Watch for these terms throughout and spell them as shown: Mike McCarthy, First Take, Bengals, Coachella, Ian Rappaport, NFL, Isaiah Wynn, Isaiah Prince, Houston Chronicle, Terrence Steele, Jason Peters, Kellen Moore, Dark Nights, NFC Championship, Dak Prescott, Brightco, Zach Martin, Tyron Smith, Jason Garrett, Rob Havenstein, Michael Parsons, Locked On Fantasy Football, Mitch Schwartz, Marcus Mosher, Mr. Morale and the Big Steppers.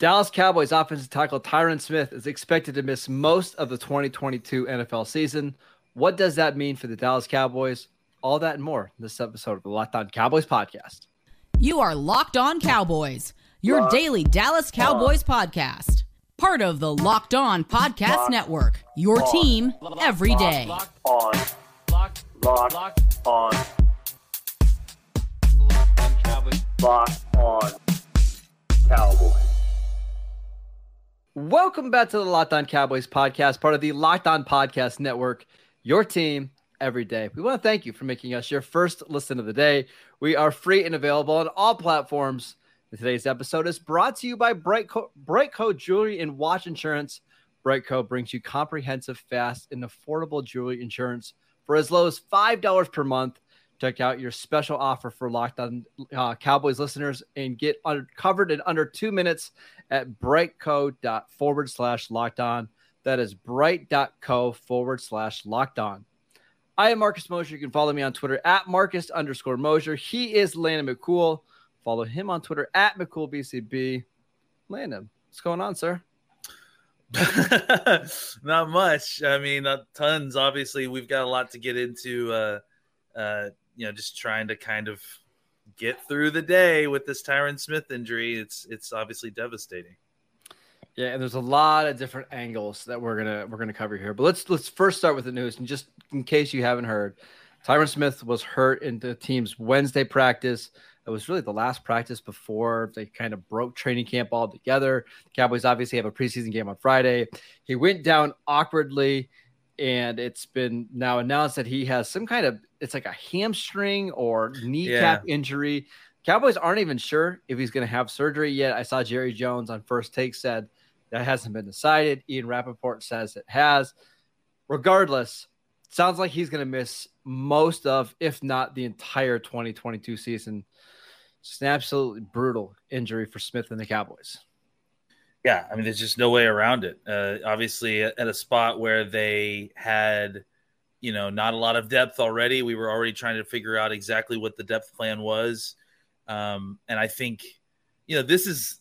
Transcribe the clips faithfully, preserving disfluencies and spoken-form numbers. Dallas Cowboys offensive tackle Tyron Smith is expected to miss most of the twenty twenty-two N F L season. What does that mean for the Dallas Cowboys? All that and more in this episode of the Locked On Cowboys podcast. You are Locked On Cowboys, your Locked daily Dallas Cowboys on. podcast. Part of the Locked On Podcast Locked Network, your on. team every Locked day. Locked on. Locked, Locked, Locked on. Locked on Cowboys. Locked on Cowboys. Welcome back to the Locked On Cowboys podcast, part of the Locked On Podcast Network, your team every day. We want to thank you for making us your first listen of the day. We are free and available on all platforms. And today's episode is brought to you by Brightco, Brightco Jewelry and Watch Insurance. Brightco brings you comprehensive, fast, and affordable jewelry insurance for as low as five dollars per month. Check out your special offer for Locked On uh, Cowboys listeners and get under, covered in under two minutes at brightco.co forward slash locked on. That is bright.co forward slash locked on. I am Marcus Mosher. You can follow me on Twitter at Marcus underscore Mosher. He is Landon McCool. Follow him on Twitter at McCoolBCB. Landon, what's going on, sir? Not much. I mean, uh, tons. Obviously, we've got a lot to get into. Uh, uh, you know, just trying to kind of get through the day with this Tyron Smith injury. It's it's obviously devastating. Yeah, and there's a lot of different angles that we're gonna we're gonna cover here. But let's let's first start with the news. And just in case you haven't heard, Tyron Smith was hurt in the team's Wednesday practice. It was really the last practice before they kind of broke training camp altogether. The Cowboys obviously have a preseason game on Friday. He went down awkwardly, and it's been now announced that he has some kind of, it's like a hamstring or kneecap yeah. injury. Cowboys aren't even sure if he's going to have surgery yet. I saw Jerry Jones on First Take said that hasn't been decided. Ian Rappaport says it has. Regardless, sounds like he's going to miss most of, if not the entire twenty twenty-two season. Just an absolutely brutal injury for Smith and the Cowboys. Yeah, I mean, there's just no way around it. Uh, obviously, at a spot where they had, you know, not a lot of depth already. We were already trying to figure out exactly what the depth plan was. Um, and I think, you know, this is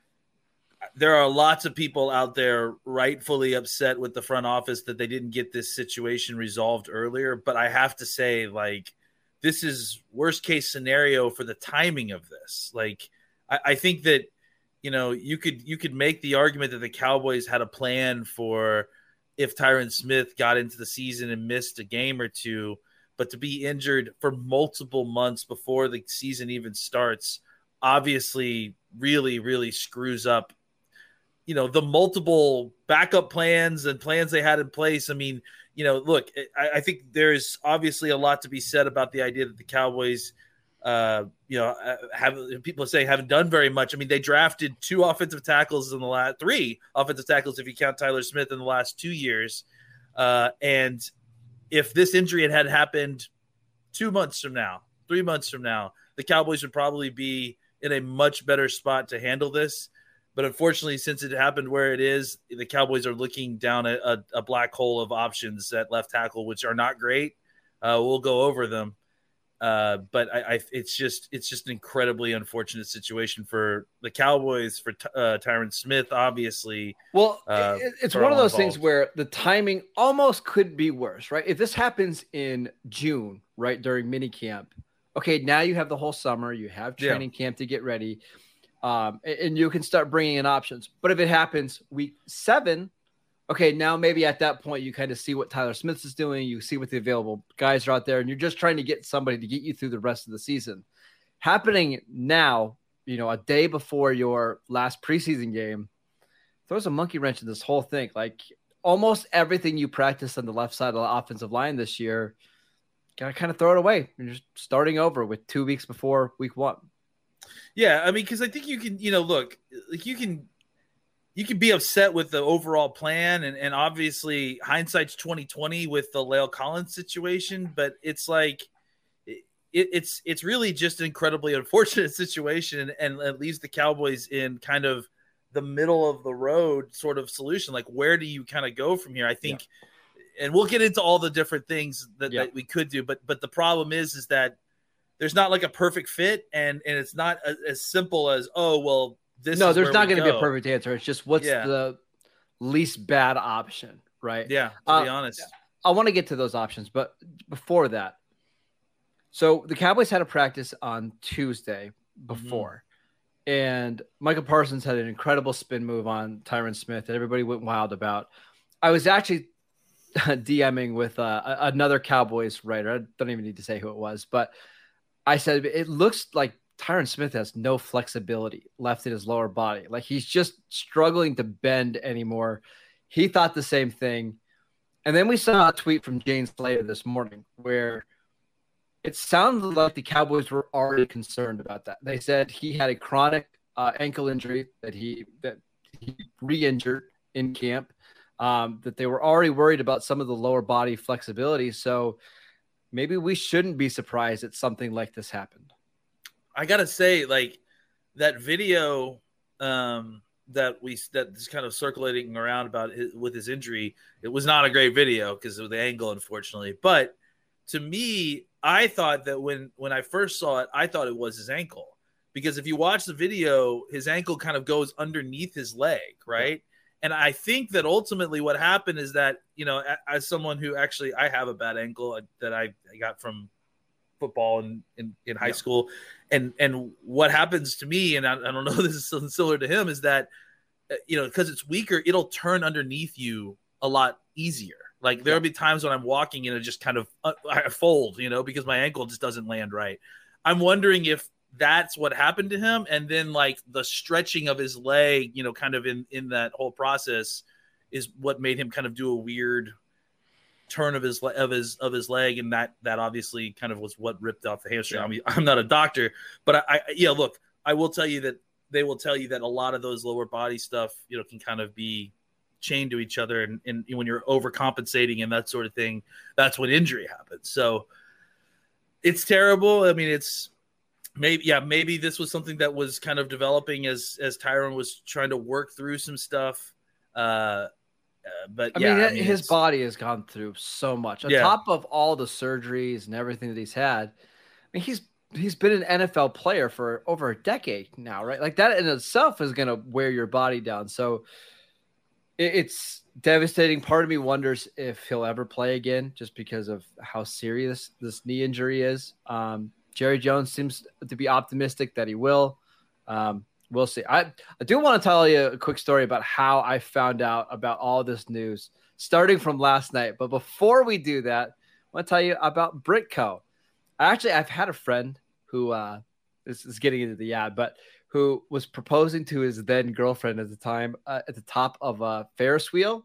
– there are lots of people out there rightfully upset with the front office that they didn't get this situation resolved earlier. But I have to say, like, this is worst-case scenario for the timing of this. Like, I, I think that – you know, you could you could make the argument that the Cowboys had a plan for if Tyron Smith got into the season and missed a game or two, but to be injured for multiple months before the season even starts, obviously really, really screws up, you know, the multiple backup plans and plans they had in place. I mean, you know, look, I, I think there's obviously a lot to be said about the idea that the Cowboys – Uh, you know, have people say haven't done very much. I mean, they drafted two offensive tackles in the last three offensive tackles, if you count Tyler Smith, in the last two years. Uh, and if this injury had, had happened two months from now, three months from now, the Cowboys would probably be in a much better spot to handle this. But unfortunately, since it happened where it is, the Cowboys are looking down a, a, a black hole of options at left tackle, which are not great. Uh, we'll go over them. Uh, but I, I, it's just it's just an incredibly unfortunate situation for the Cowboys, for t- uh, Tyron Smith, obviously. Well, uh, it, it's one of those things where the timing almost could be worse, right? If this happens in June, right, during minicamp, okay, now you have the whole summer. You have training yeah. camp to get ready, um, and, and you can start bringing in options. But if it happens week seven, okay, now maybe at that point you kind of see what Tyler Smith is doing. You see what the available guys are out there, and you're just trying to get somebody to get you through the rest of the season. Happening now, you know, a day before your last preseason game, throws a monkey wrench in this whole thing. Like almost everything you practiced on the left side of the offensive line this year, gotta kind of throw it away. You're just starting over with two weeks before week one. Yeah, I mean, because I think you can, you know, look, like you can – you can be upset with the overall plan, and, and obviously hindsight's twenty twenty with the Lael Collins situation, but it's like it, it's it's really just an incredibly unfortunate situation, and, and it leaves the Cowboys in kind of the middle of the road sort of solution. Like, where do you kind of go from here? I think, yeah. and we'll get into all the different things that, yeah. that we could do, but but the problem is is that there's not like a perfect fit, and and it's not as, as simple as, oh well, this no, is there's not going to be a perfect answer. It's just what's yeah. the least bad option, right? Yeah, to uh, be honest. I want to get to those options, but before that, so the Cowboys had a practice on Tuesday before, mm-hmm. and Michael Parsons had an incredible spin move on Tyron Smith that everybody went wild about. I was actually DMing with uh, another Cowboys writer. I don't even need to say who it was, but I said, it looks like Tyron Smith has no flexibility left in his lower body. Like he's just struggling to bend anymore. He thought the same thing. And then we saw a tweet from Jane Slater this morning where it sounded like the Cowboys were already concerned about that. They said he had a chronic uh, ankle injury that he, that he re-injured in camp, um, that they were already worried about some of the lower body flexibility. So maybe we shouldn't be surprised that something like this happened. I got to say, like, that video um, that we that is kind of circulating around about his, with his injury, it was not a great video because of the angle, unfortunately. But to me, I thought that when, when I first saw it, I thought it was his ankle. Because if you watch the video, his ankle kind of goes underneath his leg, right? And I think that ultimately what happened is that, you know, as someone who actually I have a bad ankle that I, I got from football in, in, in high yeah. school. And, and what happens to me, and I, I don't know, this is something similar to him, is that, you know, because it's weaker, it'll turn underneath you a lot easier. Like there'll yeah. be times when I'm walking and it just kind of uh, I fold, you know, because my ankle just doesn't land right. I'm wondering if that's what happened to him. And then like the stretching of his leg, you know, kind of in, in that whole process is what made him kind of do a weird turn of his of his of his leg, and that that obviously kind of was what ripped off the hamstring. Yeah. I mean, I'm not a doctor, but I, I yeah, look, I will tell you that they will tell you that a lot of those lower body stuff, you know, can kind of be chained to each other, and, and when you're overcompensating and that sort of thing, that's when injury happens. So it's terrible. I mean, it's maybe yeah, maybe this was something that was kind of developing as as Tyron was trying to work through some stuff. Uh Uh, but I, yeah, mean, I mean, his body has gone through so much on yeah. top of all the surgeries and everything that he's had. I mean, he's, he's been an N F L player for over a decade now, right? Like that in itself is going to wear your body down. So it, it's devastating. Part of me wonders if he'll ever play again, just because of how serious this knee injury is. Um, Jerry Jones seems to be optimistic that he will. Um, We'll see. I, I do want to tell you a quick story about how I found out about all this news, starting from last night. But before we do that, I want to tell you about Brightco. Actually, I've had a friend who uh, this is getting into the ad, but who was proposing to his then girlfriend at the time uh, at the top of a Ferris wheel,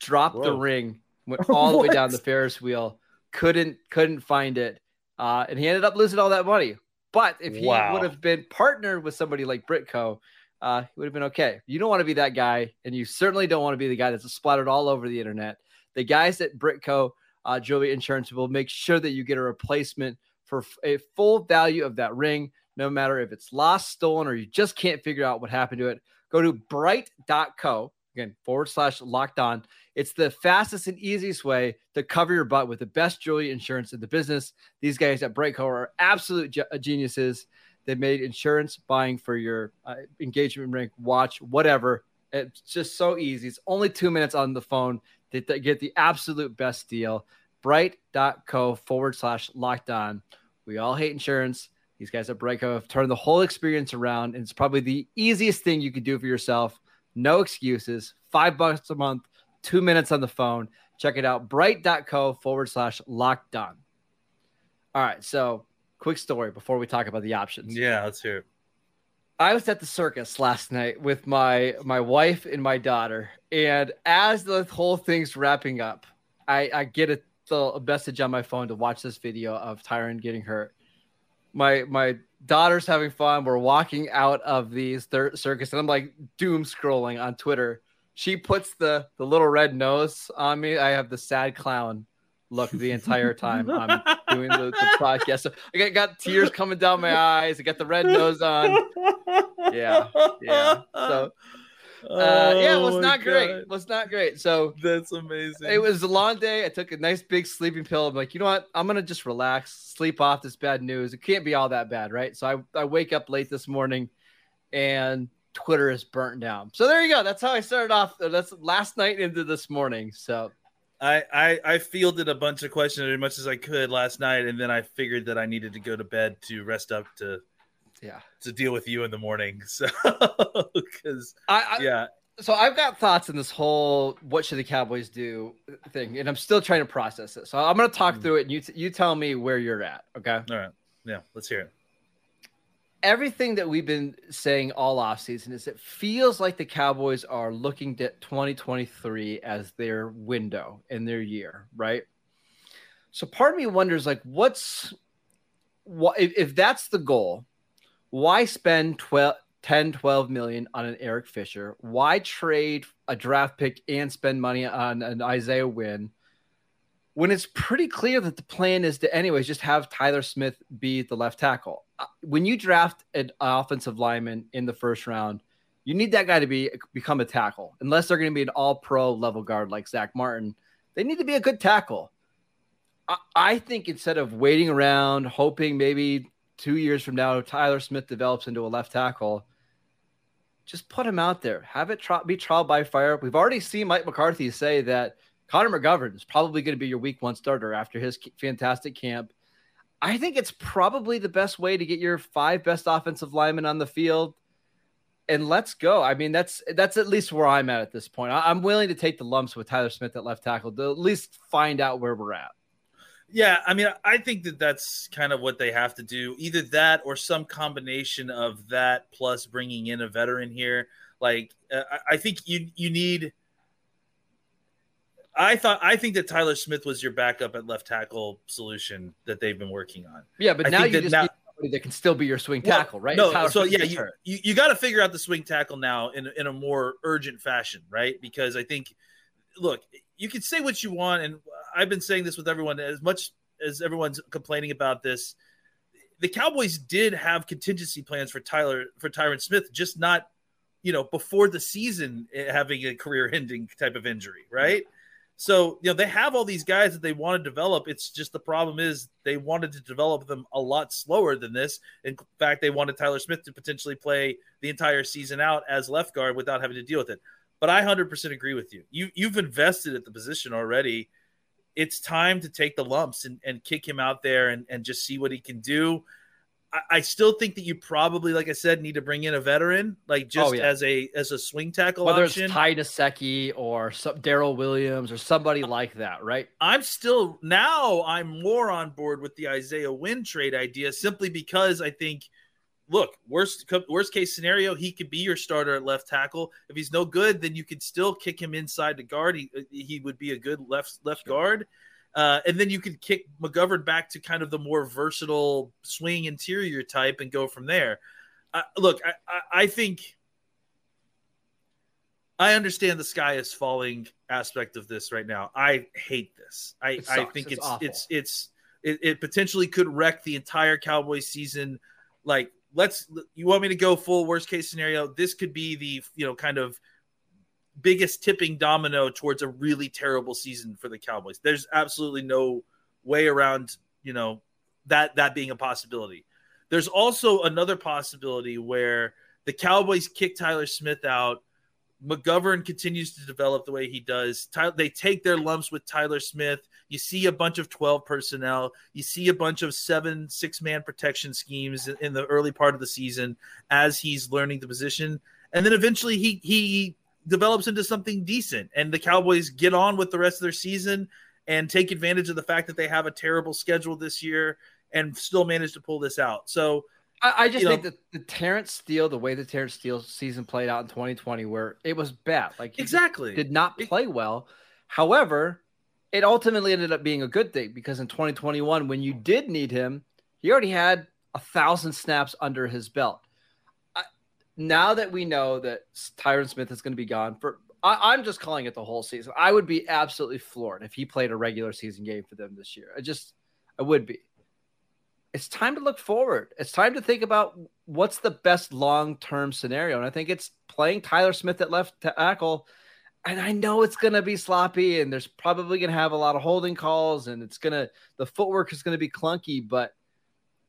dropped Whoa. the ring, went all the way down the Ferris wheel, couldn't couldn't find it, uh, and he ended up losing all that money. But if he wow. would have been partnered with somebody like Brightco, uh, he would have been okay. You don't want to be that guy, and you certainly don't want to be the guy that's splattered all over the internet. The guys at Brightco uh, Jewelry Insurance will make sure that you get a replacement for a full value of that ring, no matter if it's lost, stolen, or you just can't figure out what happened to it. Go to bright dot co, again, forward slash locked on. It's the fastest and easiest way to cover your butt with the best jewelry insurance in the business. These guys at Brightco are absolute geniuses. They made insurance buying for your uh, engagement ring, watch, whatever. It's just so easy. It's only two minutes on the phone to, to get the absolute best deal. Bright dot co forward slash locked on. We all hate insurance. These guys at Brightco have turned the whole experience around, and it's probably the easiest thing you could do for yourself. No excuses. Five bucks a month. Two minutes on the phone. Check it out. Bright dot co forward slash locked on. All right. So quick story before we talk about the options. Yeah, let's hear it. I was at the circus last night with my, my wife and my daughter. And as the whole thing's wrapping up, I, I get a, a message on my phone to watch this video of Tyron getting hurt. My, my daughter's having fun. We're walking out of the thir- circus. And I'm like doom scrolling on Twitter. She puts the, the little red nose on me. I have the sad clown look the entire time I'm doing the, the podcast. So I got, got tears coming down my eyes. I got the red nose on. Yeah, yeah. So uh, oh yeah, it was not God. great. It was not great. So that's amazing. It was a long day. I took a nice big sleeping pill. I'm like, you know what? I'm gonna just relax, sleep off this bad news. It can't be all that bad, right? So I I wake up late this morning, and Twitter is burnt down. So there you go. That's how I started off. That's last night into this morning. So I, I, I fielded a bunch of questions as much as I could last night. And then I figured that I needed to go to bed to rest up to, yeah, to deal with you in the morning. So, cause I, I yeah. So I've got thoughts on this whole what should the Cowboys do thing, and I'm still trying to process it. So I'm going to talk mm-hmm. through it, and you t- you tell me where you're at, okay? All right. Yeah, let's hear it. Everything that we've been saying all offseason is it feels like the Cowboys are looking at twenty twenty-three as their window and their year, right? So part of me wonders, like, what's what, – if, if that's the goal, why spend twelve – ten, twelve million on an Eric Fisher? Why trade a draft pick and spend money on an Isaiah Wynn when it's pretty clear that the plan is to anyways just have Tyler Smith be the left tackle? When you draft an offensive lineman in the first round, you need that guy to be become a tackle. Unless they're going to be an all-pro level guard like Zach Martin, they need to be a good tackle. I, I think instead of waiting around, hoping maybe two years from now, Tyler Smith develops into a left tackle, just put him out there. Have it try, be trial by fire. We've already seen Mike McCarthy say that Connor McGovern is probably going to be your week one starter after his fantastic camp. I think it's probably the best way to get your five best offensive linemen on the field, and let's go. I mean, that's that's at least where I'm at at this point. I, I'm willing to take the lumps with Tyler Smith at left tackle to at least find out where we're at. Yeah, I mean, I think that that's kind of what they have to do. Either that or some combination of that plus bringing in a veteran here. Like, uh, I think you you need – I thought I think that Tyler Smith was your backup at left tackle solution that they've been working on. Yeah, but I now you just now, need somebody that can still be your swing tackle, well, right? No, so, Smith yeah, you, you, you got to figure out the swing tackle now in, in a more urgent fashion, right? Because I think – look – you can say what you want, and I've been saying this with everyone. As much as everyone's complaining about this, the Cowboys did have contingency plans for Tyler for Tyron Smith, just not, you know, before the season having a career-ending type of injury, right? Yeah. So, you know, they have all these guys that they want to develop. It's just the problem is they wanted to develop them a lot slower than this. In fact, they wanted Tyler Smith to potentially play the entire season out as left guard without having to deal with it. But I one hundred percent agree with you. you. You've invested at the position already. It's time to take the lumps and, and kick him out there and, and just see what he can do. I, I still think that you probably, like I said, need to bring in a veteran, like just oh, yeah. as a as a swing tackle Whether option. Whether it's Ty Dasecki or Daryl Williams or somebody like that, right? I'm still – now I'm more on board with the Isaiah Wynn trade idea simply because I think – look, worst worst case scenario, he could be your starter at left tackle. If he's no good, then you could still kick him inside the guard. He he would be a good left left sure. guard. Uh, and then you could kick McGovern back to kind of the more versatile swing interior type and go from there. Uh, look, I, I, I think I understand the sky is falling aspect of this right now. I hate this. I, I think it's it's it's, it's it, it potentially could wreck the entire Cowboys season. Like, Let's you want me to go full worst case scenario? This could be the, you know, kind of biggest tipping domino towards a really terrible season for the Cowboys. There's absolutely no way around, you know, that that being a possibility. There's also another possibility where the Cowboys kick Tyler Smith out. McGovern continues to develop the way he does. Ty- they take their lumps with Tyler Smith. You see a bunch of twelve personnel. You see a bunch of seven, six-man protection schemes in, in the early part of the season as he's learning the position. And then eventually he he develops into something decent, and the Cowboys get on with the rest of their season and take advantage of the fact that they have a terrible schedule this year and still manage to pull this out. So I, I just you think know, that the Terrence Steele, the way the Terrence Steele season played out in twenty twenty, where it was bad, like he exactly did not play well. However, it ultimately ended up being a good thing because in twenty twenty-one, when you did need him, he already had a thousand snaps under his belt. I, now that we know that Tyron Smith is going to be gone for, I, I'm just calling it the whole season. I would be absolutely floored if he played a regular season game for them this year. I just, I would be. It's time to look forward. It's time to think about what's the best long-term scenario. And I think it's playing Tyler Smith at left tackle. And I know it's going to be sloppy and there's probably going to have a lot of holding calls and it's going to, the footwork is going to be clunky, but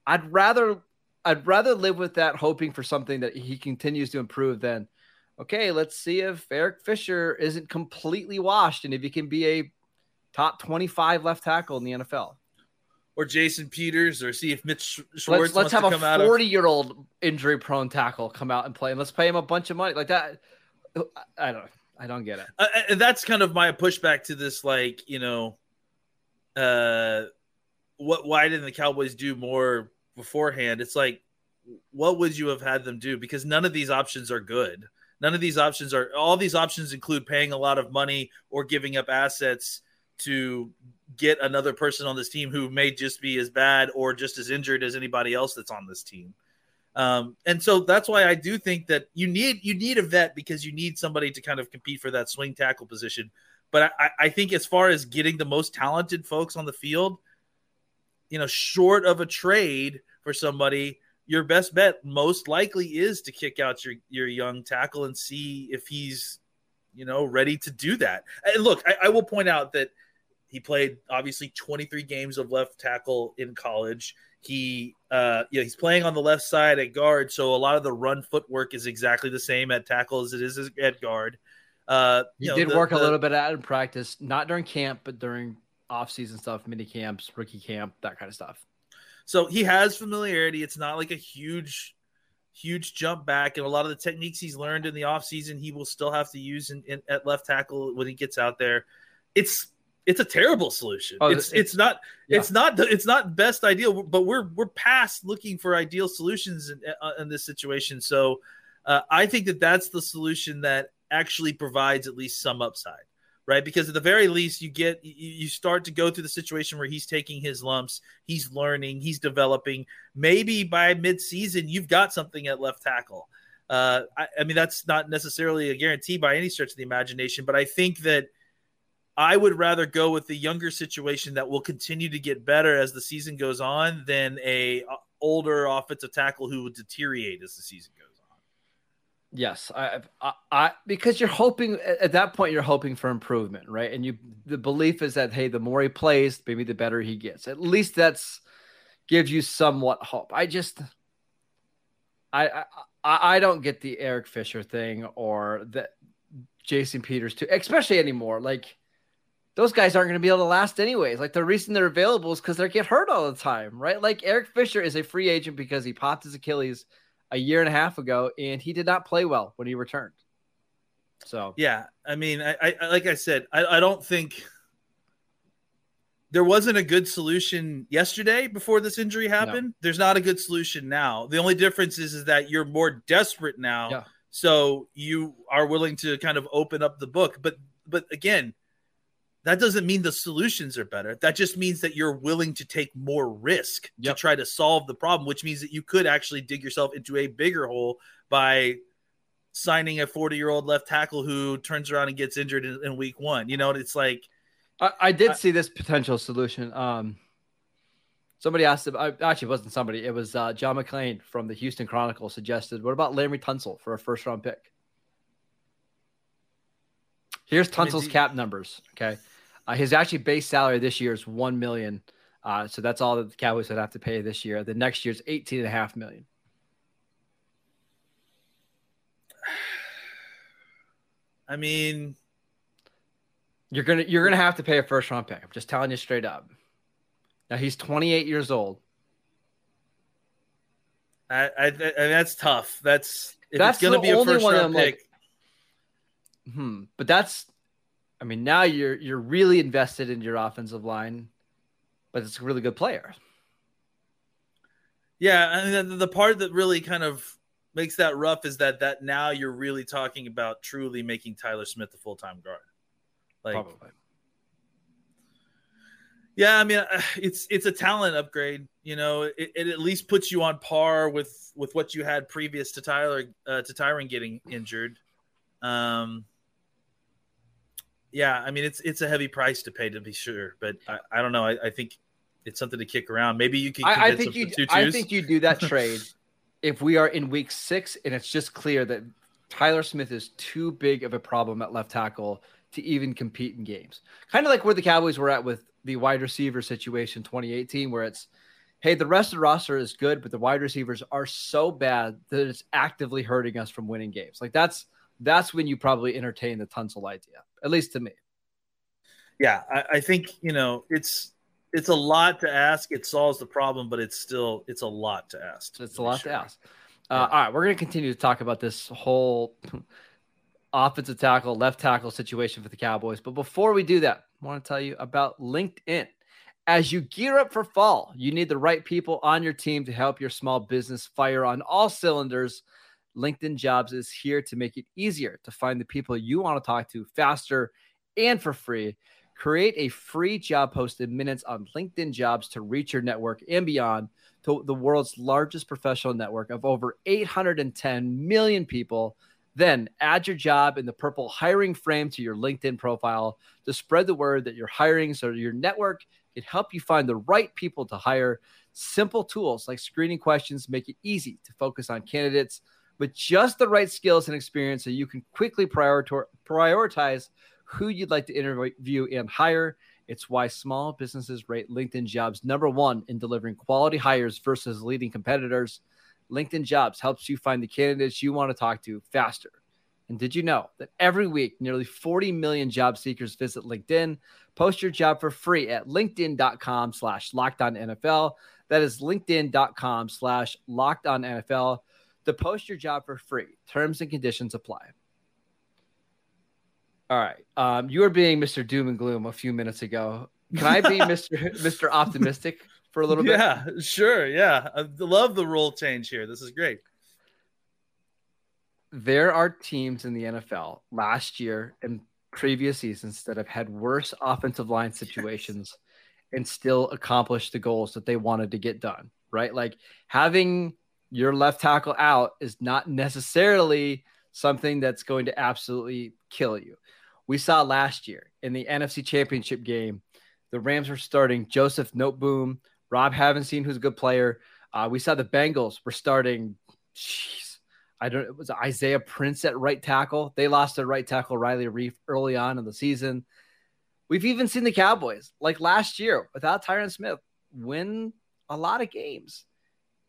I'd rather I'd rather live with that, hoping for something that he continues to improve than, okay, let's see if Eric Fisher isn't completely washed and if he can be a top twenty-five left tackle in the N F L. Or Jason Peters, or see if Mitch Schwartz let's, wants let's have to come out. Let's have a forty-year-old of... injury-prone tackle come out and play, and let's pay him a bunch of money like that. I don't. I don't get it. Uh, and that's kind of my pushback to this. Like, you know, uh, what? Why didn't the Cowboys do more beforehand? It's like, what would you have had them do? Because none of these options are good. None of these options are. All these options include paying a lot of money or giving up assets to get another person on this team who may just be as bad or just as injured as anybody else that's on this team. Um, and so that's why I do think that you need, you need a vet, because you need somebody to kind of compete for that swing tackle position. But I, I think as far as getting the most talented folks on the field, you know, short of a trade for somebody, your best bet most likely is to kick out your, your young tackle and see if he's, you know, ready to do that. And look, I, I will point out that he played obviously twenty-three games of left tackle in college. He, uh, yeah, he's playing on the left side at guard, so a lot of the run footwork is exactly the same at tackle as it is at guard. Uh, you he know, did the, work the, a little bit out in practice, not during camp, but during off-season stuff, mini camps, rookie camp, that kind of stuff. So he has familiarity. It's not like a huge, huge jump back, and a lot of the techniques he's learned in the offseason, he will still have to use in, in, at left tackle when he gets out there. It's It's a terrible solution. Oh, it's, it's it's not yeah. it's not the, it's not best ideal, but we're we're past looking for ideal solutions in, in this situation. So uh, I think that that's the solution that actually provides at least some upside, right? Because at the very least, you get you start to go through the situation where he's taking his lumps, he's learning, he's developing. Maybe by midseason, you've got something at left tackle. Uh, I, I mean, that's not necessarily a guarantee by any stretch of the imagination, but I think that. I would rather go with the younger situation that will continue to get better as the season goes on than a older offensive tackle who would deteriorate as the season goes on. Yes, I, I, I because you're hoping at that point you're hoping for improvement, right? And you the belief is that hey, the more he plays, maybe the better he gets. At least that's gives you somewhat hope. I just I I, I don't get the Eric Fisher thing or the Jason Peters too, especially anymore. Like. Those guys aren't going to be able to last anyways. Like the reason they're available is because they get hurt all the time, right? Like Eric Fisher is a free agent because he popped his Achilles a year and a half ago and he did not play well when he returned. So, yeah, I mean, I, I like I said, I, I don't think there wasn't a good solution yesterday before this injury happened. No. There's not a good solution now. The only difference is, is that you're more desperate now. Yeah. So you are willing to kind of open up the book, but, but again, that doesn't mean the solutions are better. That just means that you're willing to take more risk yep. to try to solve the problem, which means that you could actually dig yourself into a bigger hole by signing a forty-year-old left tackle who turns around and gets injured in, in week one. You know, it's like I, I did I, see this potential solution. Um, somebody asked him, I, actually it wasn't somebody. It was uh, John McClain from the Houston Chronicle suggested, what about Laramie Tunsil for a first-round pick? Here's Tunsil's I mean, the, cap numbers, okay? Uh, his actually base salary this year is one million dollars, uh, so that's all that the Cowboys would have to pay this year. The next year's eighteen point five million dollars. I mean, you're gonna you're gonna have to pay a first round pick. I'm just telling you straight up. Now he's twenty-eight years old. I, I, I that's tough. That's if that's it's gonna be a first round pick. Like, Hmm. But that's, I mean, now you're you're really invested in your offensive line, but it's a really good player. Yeah, I mean, the, the part that really kind of makes that rough is that that now you're really talking about truly making Tyler Smith a full time guard. Like, Probably. Yeah, I mean, it's it's a talent upgrade. You know, it, it at least puts you on par with with what you had previous to Tyler uh, to Tyron getting injured. Um. Yeah, I mean it's it's a heavy price to pay to be sure, but I, I don't know. I, I think it's something to kick around. Maybe you can. I, I think you. I think you do that trade if we are in week six and it's just clear that Tyler Smith is too big of a problem at left tackle to even compete in games. Kind of like where the Cowboys were at with the wide receiver situation twenty eighteen, where it's hey, the rest of the roster is good, but the wide receivers are so bad that it's actively hurting us from winning games. Like that's, that's when you probably entertain the Tunsil idea, at least to me. Yeah. I, I think, you know, it's, it's a lot to ask. It solves the problem, but it's still, it's a lot to ask. It's a lot sure. to ask. Uh, yeah. All right. We're going to continue to talk about this whole offensive tackle, left tackle situation for the Cowboys. But before we do that, I want to tell you about LinkedIn. As you gear up for fall, you need the right people on your team to help your small business fire on all cylinders. LinkedIn Jobs is here to make it easier to find the people you want to talk to faster and for free. Create a free job post in minutes on LinkedIn Jobs to reach your network and beyond to the world's largest professional network of over eight hundred ten million people. Then add your job in the purple hiring frame to your LinkedIn profile to spread the word that you're hiring so your network can help you find the right people to hire. Simple tools like screening questions make it easy to focus on candidates with just the right skills and experience so you can quickly prioritize who you'd like to interview and hire. It's why small businesses rate LinkedIn Jobs number one in delivering quality hires versus leading competitors. LinkedIn Jobs helps you find the candidates you want to talk to faster. And did you know that every week, nearly forty million job seekers visit LinkedIn? Post your job for free at linkedin.com slash LockedOnNFL. That is linkedin.com slash LockedOnNFL to post your job for free. Terms and conditions apply. All right. Um, you were being Mister Doom and Gloom a few minutes ago. Can I be Mister Mister Optimistic for a little bit? Yeah, sure. Yeah. I love the rule change here. This is great. There are teams in the N F L last year and previous seasons that have had worse offensive line situations yes. and still accomplished the goals that they wanted to get done, right? Like having your left tackle out is not necessarily something that's going to absolutely kill you. We saw last year in the N F C Championship game, the Rams were starting Joseph Noteboom, Rob Havenstein, who's a good player. Uh, we saw the Bengals were starting, jeez, I don't. It was Isaiah Prince at right tackle. They lost their right tackle Riley Reef early on in the season. We've even seen the Cowboys, like last year, without Tyron Smith, win a lot of games.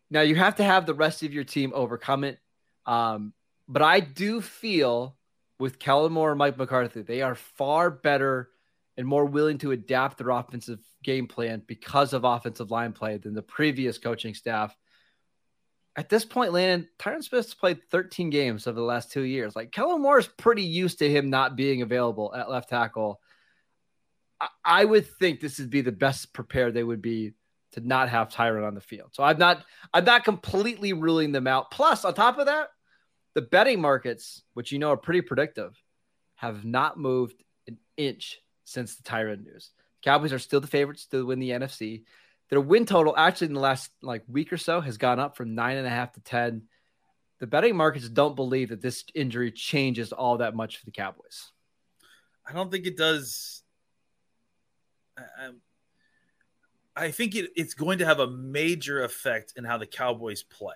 Now you have to have the rest of your team overcome it, um, but I do feel with Kellen Moore and Mike McCarthy, they are far better and more willing to adapt their offensive game plan because of offensive line play than the previous coaching staff. At this point, Landon, Tyron Smith's played thirteen games over the last two years. Like Kellen Moore is pretty used to him not being available at left tackle. I, I would think this would be the best prepared they would be to not have Tyron on the field. So I'm not, I'm not completely ruling them out. Plus, on top of that, the betting markets, which you know are pretty predictive, have not moved an inch since the Tyron news. Cowboys are still the favorites to win the N F C. Their win total actually in the last like week or so has gone up from nine and a half to ten. The betting markets don't believe that this injury changes all that much for the Cowboys. I don't think it does. I, I think it, it's going to have a major effect in how the Cowboys play.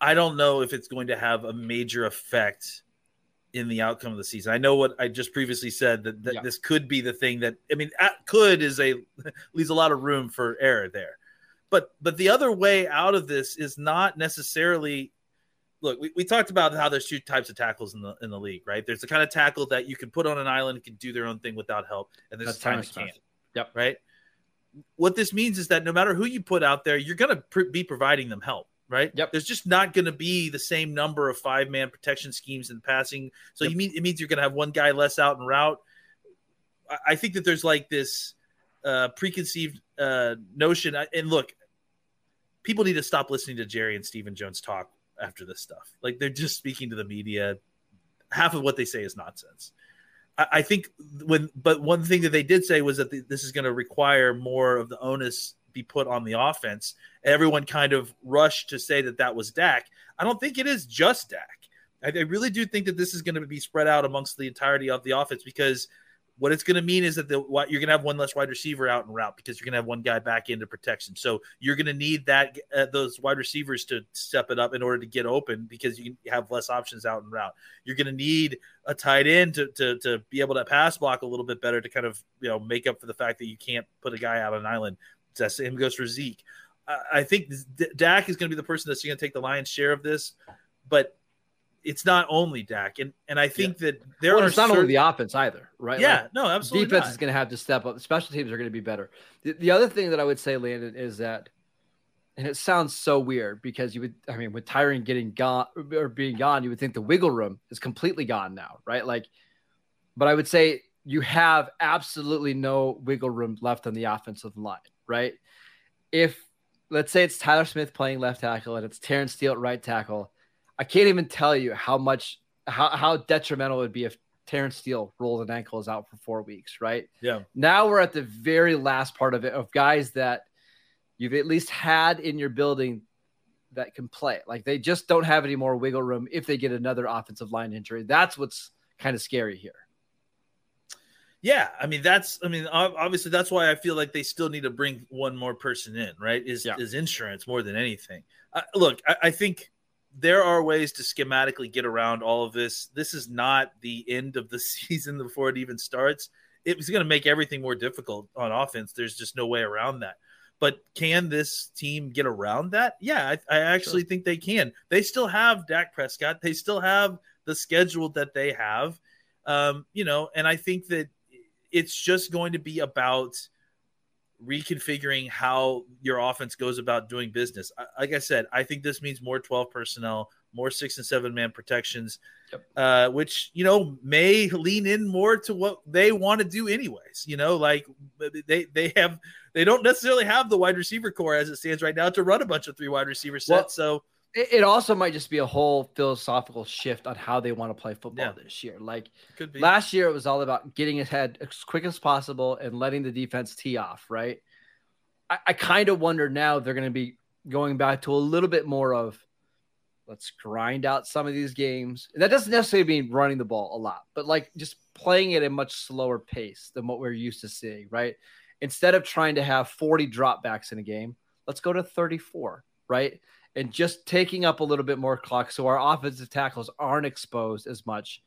I don't know if it's going to have a major effect in the outcome of the season. I know what I just previously said that, that yeah. this could be the thing that, I mean, at could is a, leaves a lot of room for error there, but, but the other way out of this is not necessarily, look, we, we talked about how there's two types of tackles in the, in the league, right? There's the kind of tackle that you can put on an island and can do their own thing without help. And there's the time that can't. Yep. Right. What this means is that no matter who you put out there, you're going to pr- be providing them help. Right. Yep. There's just not going to be the same number of five man protection schemes in passing. So yep. you mean it means you're going to have one guy less out en route. I think that there's like this uh, preconceived uh, notion. And look, people need to stop listening to Jerry and Stephen Jones talk after this stuff. Like they're just speaking to the media. Half of what they say is nonsense. I, I think when, but one thing that they did say was that the, this is going to require more of the onus be put on the offense. Everyone kind of rushed to say that that was Dak. I don't think it is just Dak. I, I really do think that this is going to be spread out amongst the entirety of the offense because what it's going to mean is that the, what, you're going to have one less wide receiver out en route because you're going to have one guy back into protection. So you're going to need that uh, those wide receivers to step it up in order to get open because you have less options out en route. You're going to need a tight end to, to to be able to pass block a little bit better to kind of you know make up for the fact that you can't put a guy out on an island. That same goes for Zeke. I think Dak is going to be the person that's going to take the lion's share of this, but it's not only Dak. And and I think yeah. that there well, are it's not certain... only the offense either, right? Yeah, like, no, absolutely defense not. Is going to have to step up. The special teams are going to be better. The, the other thing that I would say, Landon, is that, and it sounds so weird because you would, I mean, with Tyron getting gone or being gone, you would think the wiggle room is completely gone now, right? Like, but I would say you have absolutely no wiggle room left on the offensive line, right? If, let's say it's Tyler Smith playing left tackle and it's Terrence Steele at right tackle, I can't even tell you how much, how, how detrimental it would be if Terrence Steele rolled an ankle is out for four weeks, right? Yeah. Now we're at the very last part of it of guys that you've at least had in your building that can play. Like they just don't have any more wiggle room if they get another offensive line injury. That's what's kind of scary here. Yeah, I mean, that's, I mean, obviously that's why I feel like they still need to bring one more person in, right? Is yeah. is insurance more than anything. Uh, look, I, I think there are ways to schematically get around all of this. This is not the end of the season before it even starts. It's going to make everything more difficult on offense. There's just no way around that. But can this team get around that? Yeah, I, I actually sure. think they can. They still have Dak Prescott. They still have the schedule that they have, um, you know, and I think that it's just going to be about reconfiguring how your offense goes about doing business. Like I said, I think this means more twelve personnel, more six and seven man protections, yep. uh, which, you know, may lean in more to what they want to do anyways. You know, like they, they have, they don't necessarily have the wide receiver core as it stands right now to run a bunch of three wide receiver sets. Well, so it also might just be a whole philosophical shift on how they want to play football yeah. this year. Like Could be. Last year, it was all about getting ahead as quick as possible and letting the defense tee off, right? I, I kind of wonder now they're going to be going back to a little bit more of let's grind out some of these games. And that doesn't necessarily mean running the ball a lot, but like just playing at a much slower pace than what we're used to seeing, right? Instead of trying to have forty dropbacks in a game, let's go to thirty-four, right? And just taking up a little bit more clock so our offensive tackles aren't exposed as much.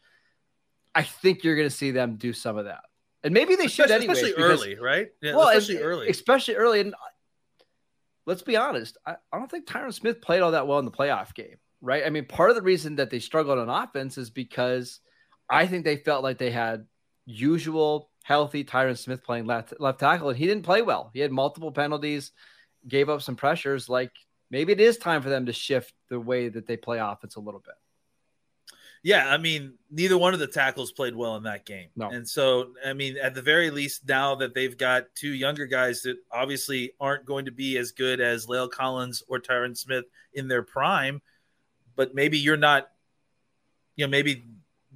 I think you're going to see them do some of that. And maybe they especially, should anyways. Especially because, early, right? Yeah, well, especially and, early. Especially early. And let's be honest, I, I don't think Tyron Smith played all that well in the playoff game, right? I mean, part of the reason that they struggled on offense is because I think they felt like they had usual healthy Tyron Smith playing left, left tackle, and he didn't play well. He had multiple penalties, gave up some pressures, like – maybe it is time for them to shift the way that they play offense a little bit. Yeah, I mean, neither one of the tackles played well in that game. No. And so, I mean, at the very least, now that they've got two younger guys that obviously aren't going to be as good as Lael Collins or Tyron Smith in their prime, but maybe you're not, you know, maybe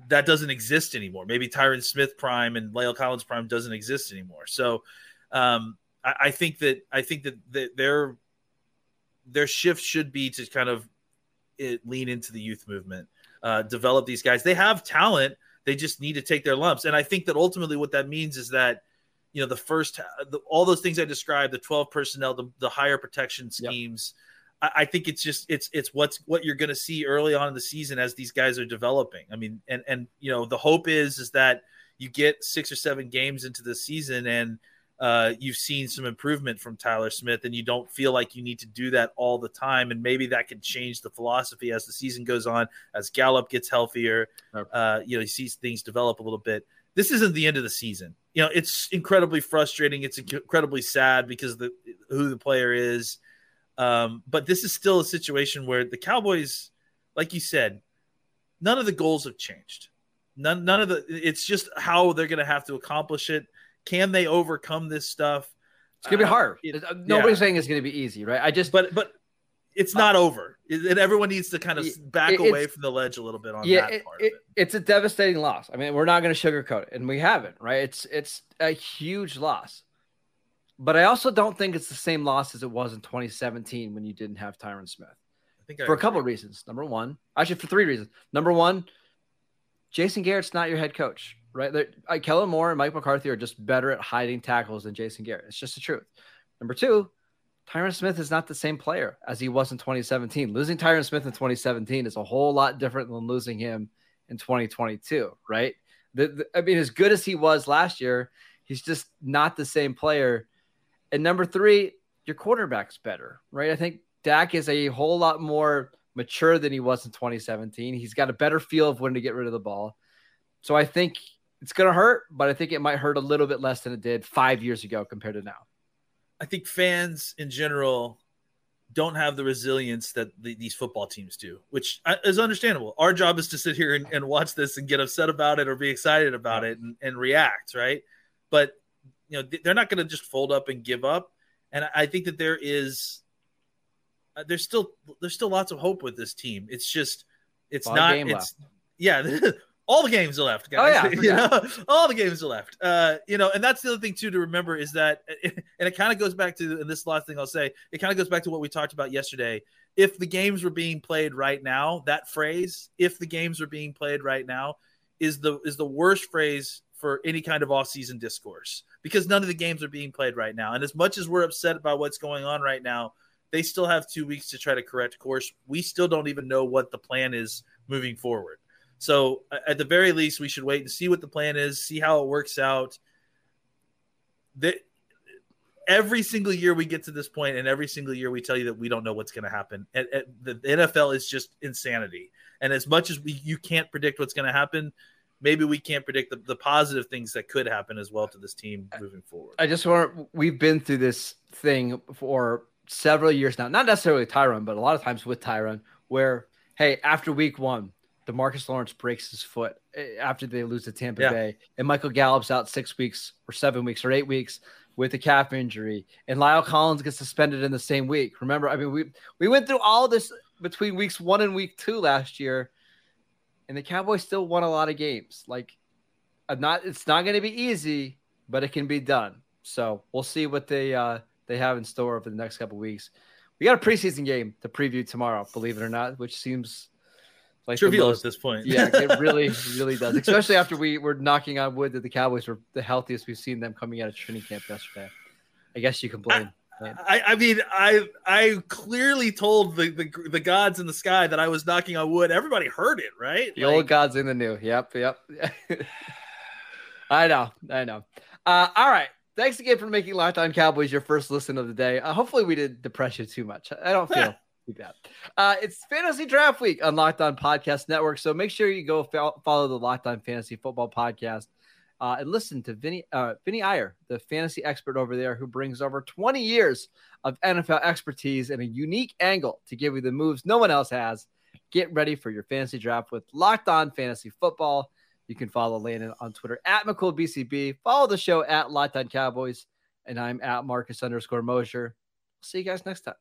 that doesn't exist anymore. Maybe Tyron Smith prime and Lael Collins prime doesn't exist anymore. So um, I, I think that I think that, that they're, their shift should be to kind of lean into the youth movement, uh, develop these guys. They have talent. They just need to take their lumps. And I think that ultimately what that means is that, you know, the first, the, all those things I described, the twelve personnel, the, the higher protection schemes, yep. I, I think it's just, it's, it's what's, what you're going to see early on in the season as these guys are developing. I mean, and, and, you know, the hope is, is that you get six or seven games into the season and, Uh, you've seen some improvement from Tyler Smith, and you don't feel like you need to do that all the time. And maybe that can change the philosophy as the season goes on, as Gallup gets healthier, uh, you know, you see things develop a little bit. This isn't the end of the season. You know, it's incredibly frustrating. It's incredibly sad because of the, who the player is. Um, but this is still a situation where the Cowboys, like you said, none of the goals have changed. None, none of the, it's just how they're going to have to accomplish it. Can they overcome this stuff? It's going to be hard. Uh, it, Nobody's yeah. saying it's going to be easy, right? I just, but, but it's not uh, over. And everyone needs to kind of back it, away from the ledge a little bit on yeah, that it, part. It, of it. It's a devastating loss. I mean, we're not going to sugarcoat it, and we haven't, right? It's, it's a huge loss, but I also don't think it's the same loss as it was in twenty seventeen when you didn't have Tyron Smith. I think I for agree. a couple of reasons. Number one, actually for three reasons. Number one, Jason Garrett's not your head coach. Right, like Kellen Moore and Mike McCarthy are just better at hiding tackles than Jason Garrett. It's just the truth. Number two, Tyron Smith is not the same player as he was in twenty seventeen. Losing Tyron Smith in twenty seventeen is a whole lot different than losing him in twenty twenty-two, right? The, the, I mean, as good as he was last year, he's just not the same player. And number three, your quarterback's better, right? I think Dak is a whole lot more mature than he was in twenty seventeen. He's got a better feel of when to get rid of the ball. So I think it's going to hurt, but I think it might hurt a little bit less than it did five years ago compared to now. I think fans in general don't have the resilience that the, these football teams do, which is understandable. Our job is to sit here and, and watch this and get upset about it or be excited about it and, and react, right? But you know they're not going to just fold up and give up. And I think that there is there's still there's still lots of hope with this team. It's just it's all not it's left. yeah. All the games are left, guys. Oh, yeah, you know? All the games are left. Uh, you know, and that's the other thing, too, to remember is that, and it kind of goes back to, and this last thing I'll say, it kind of goes back to what we talked about yesterday. If the games were being played right now, that phrase, if the games are being played right now, is the is the worst phrase for any kind of offseason discourse because none of the games are being played right now. And as much as we're upset about what's going on right now, they still have two weeks to try to correct course. We still don't even know what the plan is moving forward. So at the very least, we should wait and see what the plan is, see how it works out. The, every single year we get to this point, and every single year we tell you that we don't know what's going to happen. And, and the N F L is just insanity. And as much as we, you can't predict what's going to happen, maybe we can't predict the, the positive things that could happen as well to this team moving forward. I just want we've been through this thing for several years now, not necessarily Tyron, but a lot of times with Tyron, where, hey, after week one, DeMarcus Lawrence breaks his foot after they lose to Tampa yeah. Bay, and Michael Gallup's out six weeks or seven weeks or eight weeks with a calf injury, and Lael Collins gets suspended in the same week. Remember, I mean, we we went through all this between weeks one and week two last year, and the Cowboys still won a lot of games. Like, I'm not, it's not going to be easy, but it can be done. So we'll see what they uh, they have in store over the next couple of weeks. We got a preseason game to preview tomorrow, believe it or not, which seems like trivial most, at this point. Yeah, it really, really does. Especially after we were knocking on wood that the Cowboys were the healthiest we've seen them coming out of training camp yesterday. I guess you can blame. I, I, I mean, I I clearly told the, the the gods in the sky that I was knocking on wood. Everybody heard it, right? The like, old gods in the new. Yep, yep. I know, I know. Uh, all right. Thanks again for making Locked On Cowboys your first listen of the day. Uh, hopefully we didn't depress you too much. I don't feel... that. Uh, it's fantasy draft week on Locked On Podcast Network. So make sure you go fo- follow the Locked On Fantasy Football podcast uh, and listen to Vinny, uh, Vinny Iyer, the fantasy expert over there who brings over twenty years of N F L expertise and a unique angle to give you the moves no one else has. Get ready for your fantasy draft with Locked On Fantasy Football. You can follow Landon on Twitter at McCoolBCB. Follow the show at Locked On Cowboys. And I'm at Marcus underscore Mosher. See you guys next time.